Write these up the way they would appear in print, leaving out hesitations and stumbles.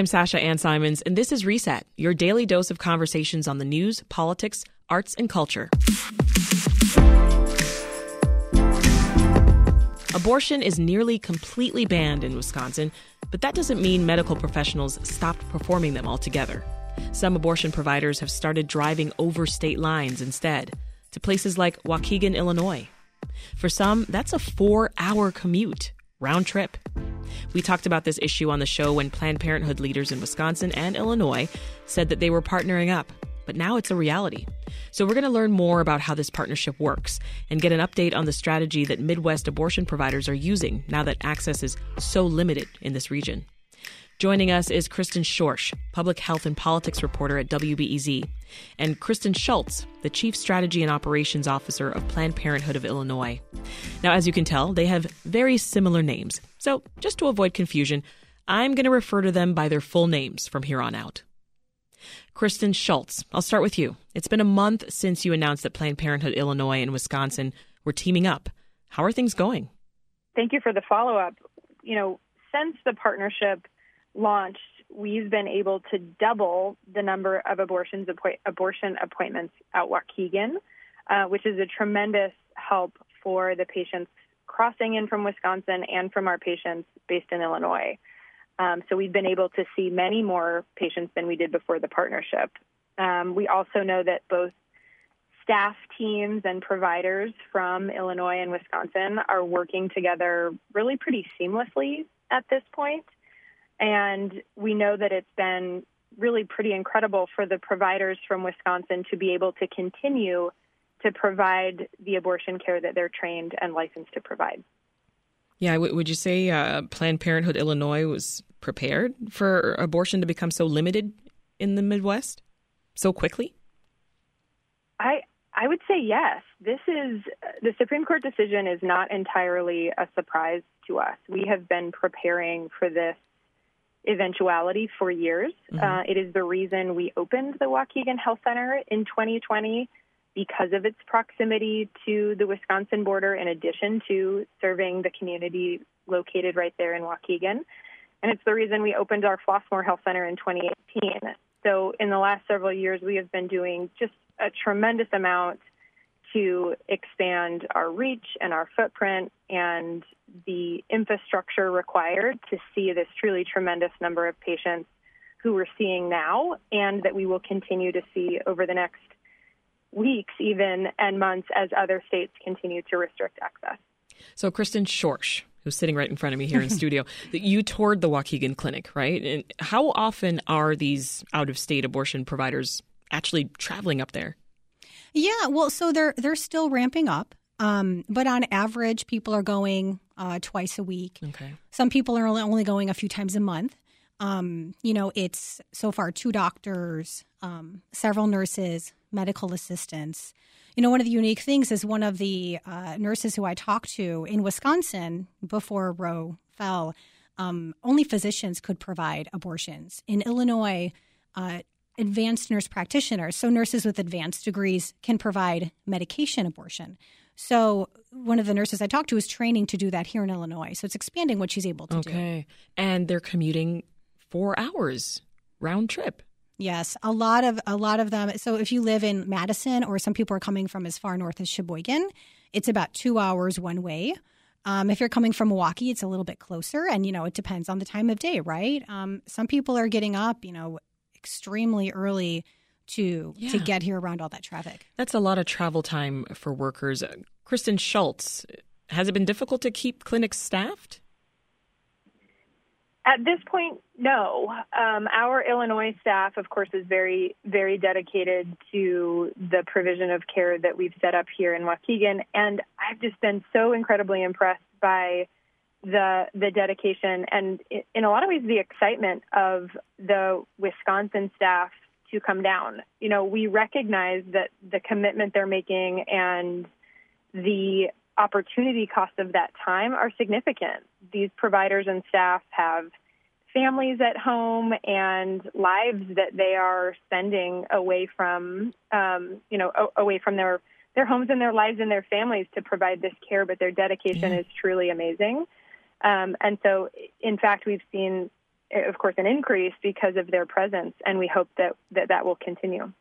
I'm Sasha Ann Simons, and this is Reset, your daily dose of conversations on the news, politics, arts, and culture. Abortion is nearly completely banned in Wisconsin, but that doesn't mean medical professionals stopped performing them altogether. Some abortion providers have started driving over state lines instead, to places like Waukegan, Illinois. For some, that's a 4-hour commute, round trip. We talked about this issue on the show when Planned Parenthood leaders in Wisconsin and Illinois said that they were partnering up, but now it's a reality. So we're going to learn more about how this partnership works and get an update on the strategy that Midwest abortion providers are using now that access is so limited in this region. Joining us is Kristen Schorsch, public health and politics reporter at WBEZ, and Kristen Schultz, the chief strategy and operations officer of Planned Parenthood of Illinois. Now, as you can tell, they have very similar names. So just to avoid confusion, I'm going to refer to them by their full names from here on out. Kristen Schultz, I'll start with you. It's been a month since you announced that Planned Parenthood Illinois and Wisconsin were teaming up. How are things going? Thank you for the follow-up. You know, since the partnership launched, we've been able to double the number of abortion appointments at Waukegan, which is a tremendous help for the patients crossing in from Wisconsin and from our patients based in Illinois. So we've been able to see many more patients than we did before the partnership. We also know that both staff teams and providers from Illinois and Wisconsin are working together really pretty seamlessly at this point. And we know that it's been really pretty incredible for the providers from Wisconsin to be able to continue to provide the abortion care that they're trained and licensed to provide. Yeah, would you say Planned Parenthood Illinois was prepared for abortion to become so limited in the Midwest so quickly? I would say yes. The Supreme Court decision is not entirely a surprise to us. We have been preparing for this eventuality for years. Mm-hmm. It is the reason we opened the Waukegan Health Center in 2020 because of its proximity to the Wisconsin border, in addition to serving the community located right there in Waukegan. And it's the reason we opened our Flossmoor Health Center in 2018. So in the last several years, we have been doing just a tremendous amount to expand our reach and our footprint and the infrastructure required to see this truly tremendous number of patients who we're seeing now and that we will continue to see over the next weeks even and months as other states continue to restrict access. So Kristen Schorsch, who's sitting right in front of me here in studio, you toured the Waukegan Clinic, right? And how often are these out-of-state abortion providers actually traveling up there? Yeah, well, so they're still ramping up. But on average, people are going twice a week. Okay. Some people are only going a few times a month. It's so far 2 doctors, several nurses, medical assistants. You know, one of the unique things is one of the nurses who I talked to in Wisconsin before Roe fell, only physicians could provide abortions. In Illinois, advanced nurse practitioners, so nurses with advanced degrees, can provide medication abortion. So one of the nurses I talked to is training to do that here in Illinois. So it's expanding what she's able to do. Okay. And they're commuting 4 hours round trip. Yes, a lot of them. So if you live in Madison, or some people are coming from as far north as Sheboygan, it's about 2 hours one way. If you're coming from Milwaukee, it's a little bit closer. And, you know, it depends on the time of day, right? Some people are getting up, extremely early to get here around all that traffic. That's a lot of travel time for workers. Kristen Schultz, has it been difficult to keep clinics staffed? At this point, no. Our Illinois staff, of course, is very, very dedicated to the provision of care that we've set up here in Waukegan. And I've just been so incredibly impressed by the dedication and, in a lot of ways, the excitement of the Wisconsin staff to come down. You know, we recognize that the commitment they're making and the opportunity cost of that time are significant. These providers and staff have families at home and lives that they are spending away from, away from their homes and their lives and their families to provide this care, but their dedication is truly amazing. And so, in fact, we've seen of course, an increase because of their presence, and we hope that will continue.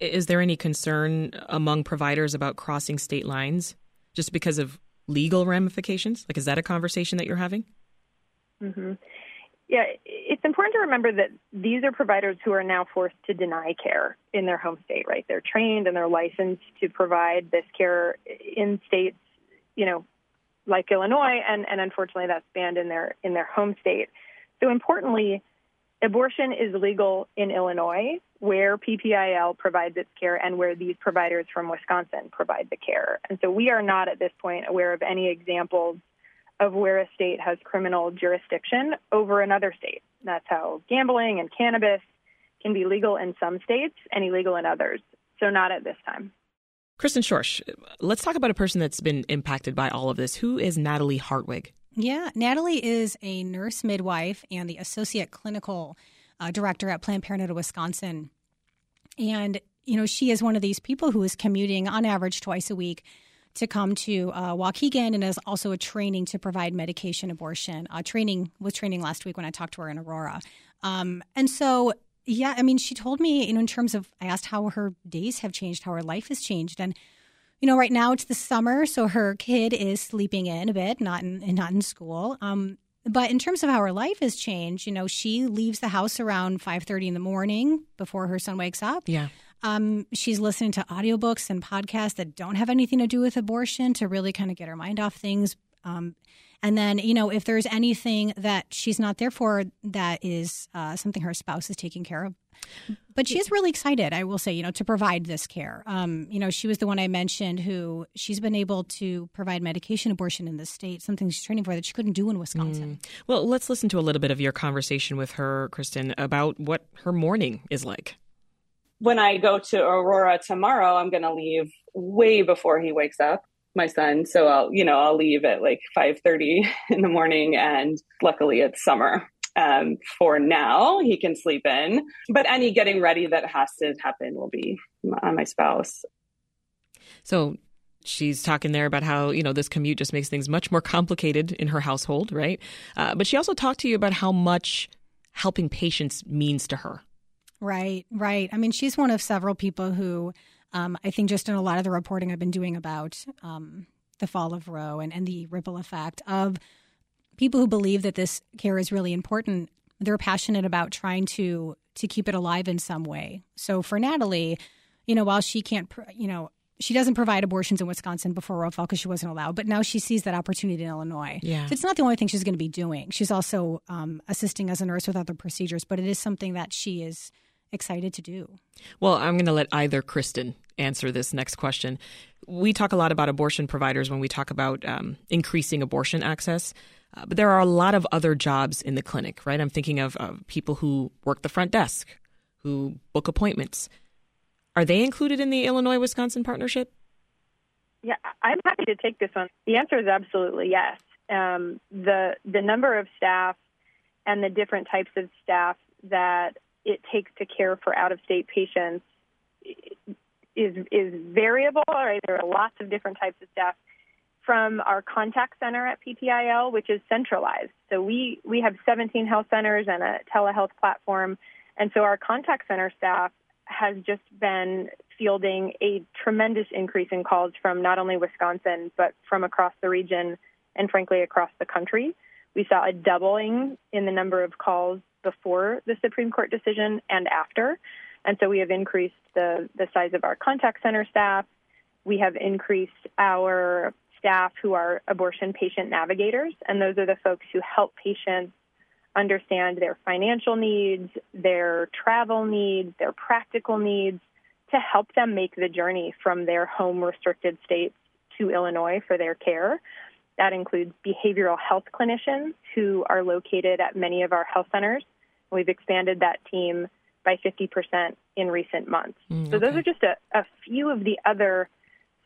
Is there any concern among providers about crossing state lines just because of legal ramifications? Like, is that a conversation that you're having? Mm-hmm. Yeah, it's important to remember that these are providers who are now forced to deny care in their home state, right? They're trained and they're licensed to provide this care in states, you know, like Illinois, and unfortunately that's banned in their home state. So importantly, abortion is legal in Illinois, where PPIL provides its care and where these providers from Wisconsin provide the care. And so we are not at this point aware of any examples of where a state has criminal jurisdiction over another state. That's how gambling and cannabis can be legal in some states and illegal in others. So not at this time. Kristen Schorsch, let's talk about a person that's been impacted by all of this. Who is Natalie Hartwig? Yeah, Natalie is a nurse midwife and the associate clinical director at Planned Parenthood of Wisconsin. And, you know, she is one of these people who is commuting on average twice a week to come to Waukegan, and is also a training to provide medication abortion. Training last week when I talked to her in Aurora. And so, yeah, I mean, she told me, you know, in terms of, I asked how her days have changed, how her life has changed. And, you know, right now it's the summer, so her kid is sleeping in a bit, not in school. But in terms of how her life has changed, you know, she leaves the house around 5:30 in the morning before her son wakes up. Yeah. She's listening to audiobooks and podcasts that don't have anything to do with abortion to really kind of get her mind off things. And then, you know, if there's anything that she's not there for, that is something her spouse is taking care of. But she's really excited, I will say, you know, to provide this care. You know, she was the one I mentioned who she's been able to provide medication abortion in this state, something she's training for that she couldn't do in Wisconsin. Well, let's listen to a little bit of your conversation with her, Kristen, about what her morning is like. When I go to Aurora tomorrow, I'm going to leave way before he wakes up, my son. So I'll leave at like 5:30 in the morning. And luckily it's summer. For now, he can sleep in, but any getting ready that has to happen will be on my spouse. So she's talking there about how, you know, this commute just makes things much more complicated in her household, right? But she also talked to you about how much helping patients means to her. Right. I mean, she's one of several people who I think just in a lot of the reporting I've been doing about the fall of Roe and the ripple effect of people who believe that this care is really important, they're passionate about trying to keep it alive in some way. So for Natalie, you know, while she can't, you know, she doesn't provide abortions in Wisconsin before Roe fell because she wasn't allowed, but now she sees that opportunity in Illinois. Yeah. So it's not the only thing she's going to be doing. She's also assisting as a nurse with other procedures, but it is something that she is excited to do. Well, I'm going to let either Kristen answer this next question. We talk a lot about abortion providers when we talk about increasing abortion access. But there are a lot of other jobs in the clinic, right? I'm thinking of people who work the front desk, who book appointments. Are they included in the Illinois-Wisconsin partnership? Yeah, I'm happy to take this one. The answer is absolutely yes. The number of staff and the different types of staff that it takes to care for out-of-state patients is variable, right? There are lots of different types of staff. From our contact center at PPIL, which is centralized. So we have 17 health centers and a telehealth platform. And so our contact center staff has just been fielding a tremendous increase in calls from not only Wisconsin, but from across the region and, frankly, across the country. We saw a doubling in the number of calls before the Supreme Court decision and after. And so we have increased the size of our contact center staff. We have increased our staff who are abortion patient navigators, and those are the folks who help patients understand their financial needs, their travel needs, their practical needs, to help them make the journey from their home-restricted states to Illinois for their care. That includes behavioral health clinicians who are located at many of our health centers. We've expanded that team by 50% in recent months. Okay. So those are just a few of the other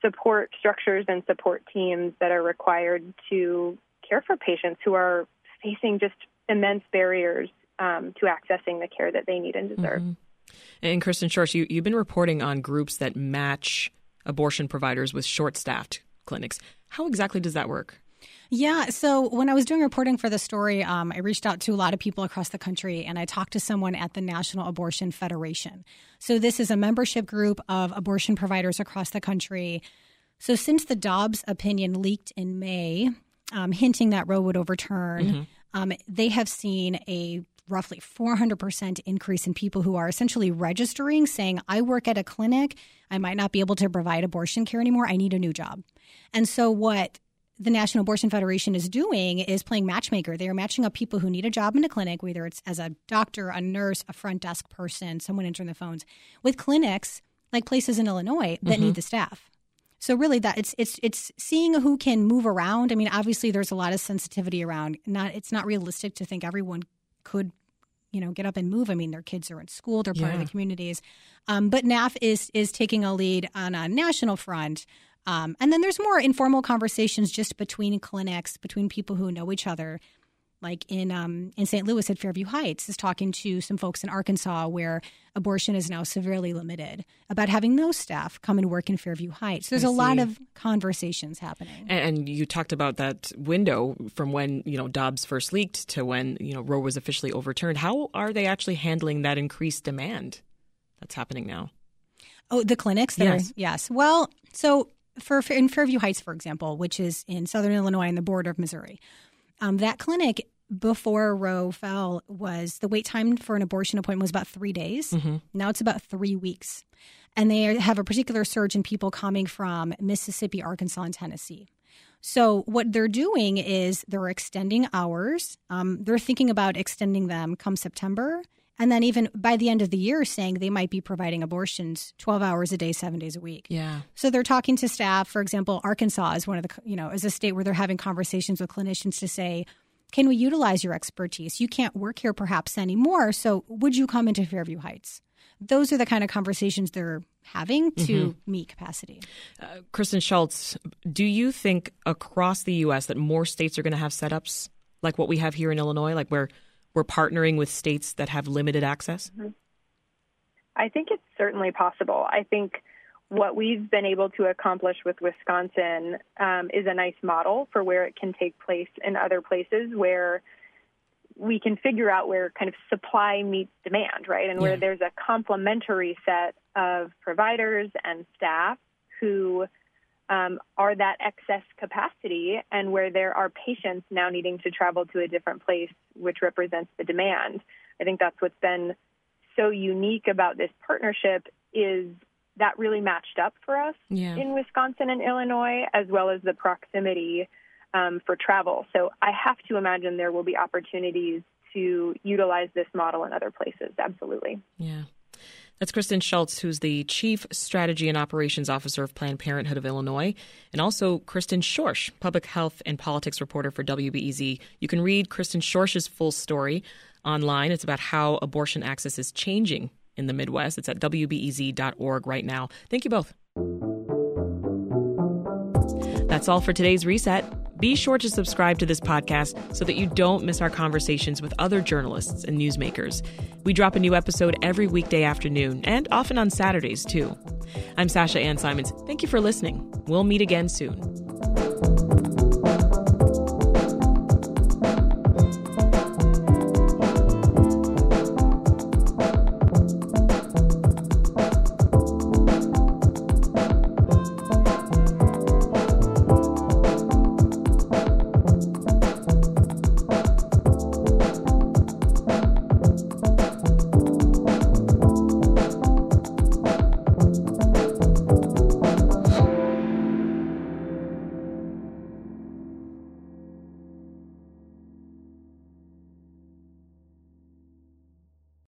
support structures and support teams that are required to care for patients who are facing just immense barriers to accessing the care that they need and deserve. Mm-hmm. And Kristen Schorsch, you've been reporting on groups that match abortion providers with short-staffed clinics. How exactly does that work? Yeah. So when I was doing reporting for the story, I reached out to a lot of people across the country, and I talked to someone at the National Abortion Federation. So this is a membership group of abortion providers across the country. So since the Dobbs opinion leaked in May, hinting that Roe would overturn, they have seen a roughly 400% increase in people who are essentially registering, saying, I work at a clinic. I might not be able to provide abortion care anymore. I need a new job. And so what the National Abortion Federation is doing is playing matchmaker. They are matching up people who need a job in a clinic, whether it's as a doctor, a nurse, a front desk person, someone answering the phones, with clinics like places in Illinois that need the staff. So really, that it's seeing who can move around. I mean, obviously, there's a lot of sensitivity around. It's not realistic to think everyone could, you know, get up and move. I mean, their kids are in school; they're part of the communities. But NAF is taking a lead on a national front. And then there's more informal conversations just between clinics, between people who know each other. Like in St. Louis at Fairview Heights is talking to some folks in Arkansas where abortion is now severely limited about having those staff come and work in Fairview Heights. There's a lot of conversations happening. And you talked about that window from when, you know, Dobbs first leaked to when, you know, Roe was officially overturned. How are they actually handling that increased demand that's happening now? Oh, the clinics? Yes. Well, so in Fairview Heights, for example, which is in southern Illinois on the border of Missouri, that clinic before Roe fell was the wait time for an abortion appointment was about 3 days. Now it's about 3 weeks. And they have a particular surge in people coming from Mississippi, Arkansas, and Tennessee. So what they're doing is they're extending hours. They're thinking about extending them come September. And then even by the end of the year saying they might be providing abortions 12 hours a day, 7 days a week. Yeah. So they're talking to staff. For example, Arkansas is one of the, you know, is a state where they're having conversations with clinicians to say, can we utilize your expertise? You can't work here perhaps anymore. So would you come into Fairview Heights? Those are the kind of conversations they're having to meet capacity. Kristen Schultz, do you think across the U.S. that more states are going to have setups like what we have here in Illinois, like where we're partnering with states that have limited access? I think it's certainly possible. I think what we've been able to accomplish with Wisconsin is a nice model for where it can take place in other places where we can figure out where kind of supply meets demand, right? And where there's a complementary set of providers and staff who are that excess capacity and where there are patients now needing to travel to a different place, which represents the demand. I think that's what's been so unique about this partnership is that really matched up for us in Wisconsin and Illinois, as well as the proximity for travel. So I have to imagine there will be opportunities to utilize this model in other places. Absolutely. Yeah. That's Kristen Schultz, who's the Chief Strategy and Operations Officer of Planned Parenthood of Illinois, and also Kristen Schorsch, public health and politics reporter for WBEZ. You can read Kristen Schorsch's full story online. It's about how abortion access is changing in the Midwest. It's at WBEZ.org right now. Thank you both. That's all for today's Reset. Be sure to subscribe to this podcast so that you don't miss our conversations with other journalists and newsmakers. We drop a new episode every weekday afternoon and often on Saturdays, too. I'm Sasha Ann Simons. Thank you for listening. We'll meet again soon.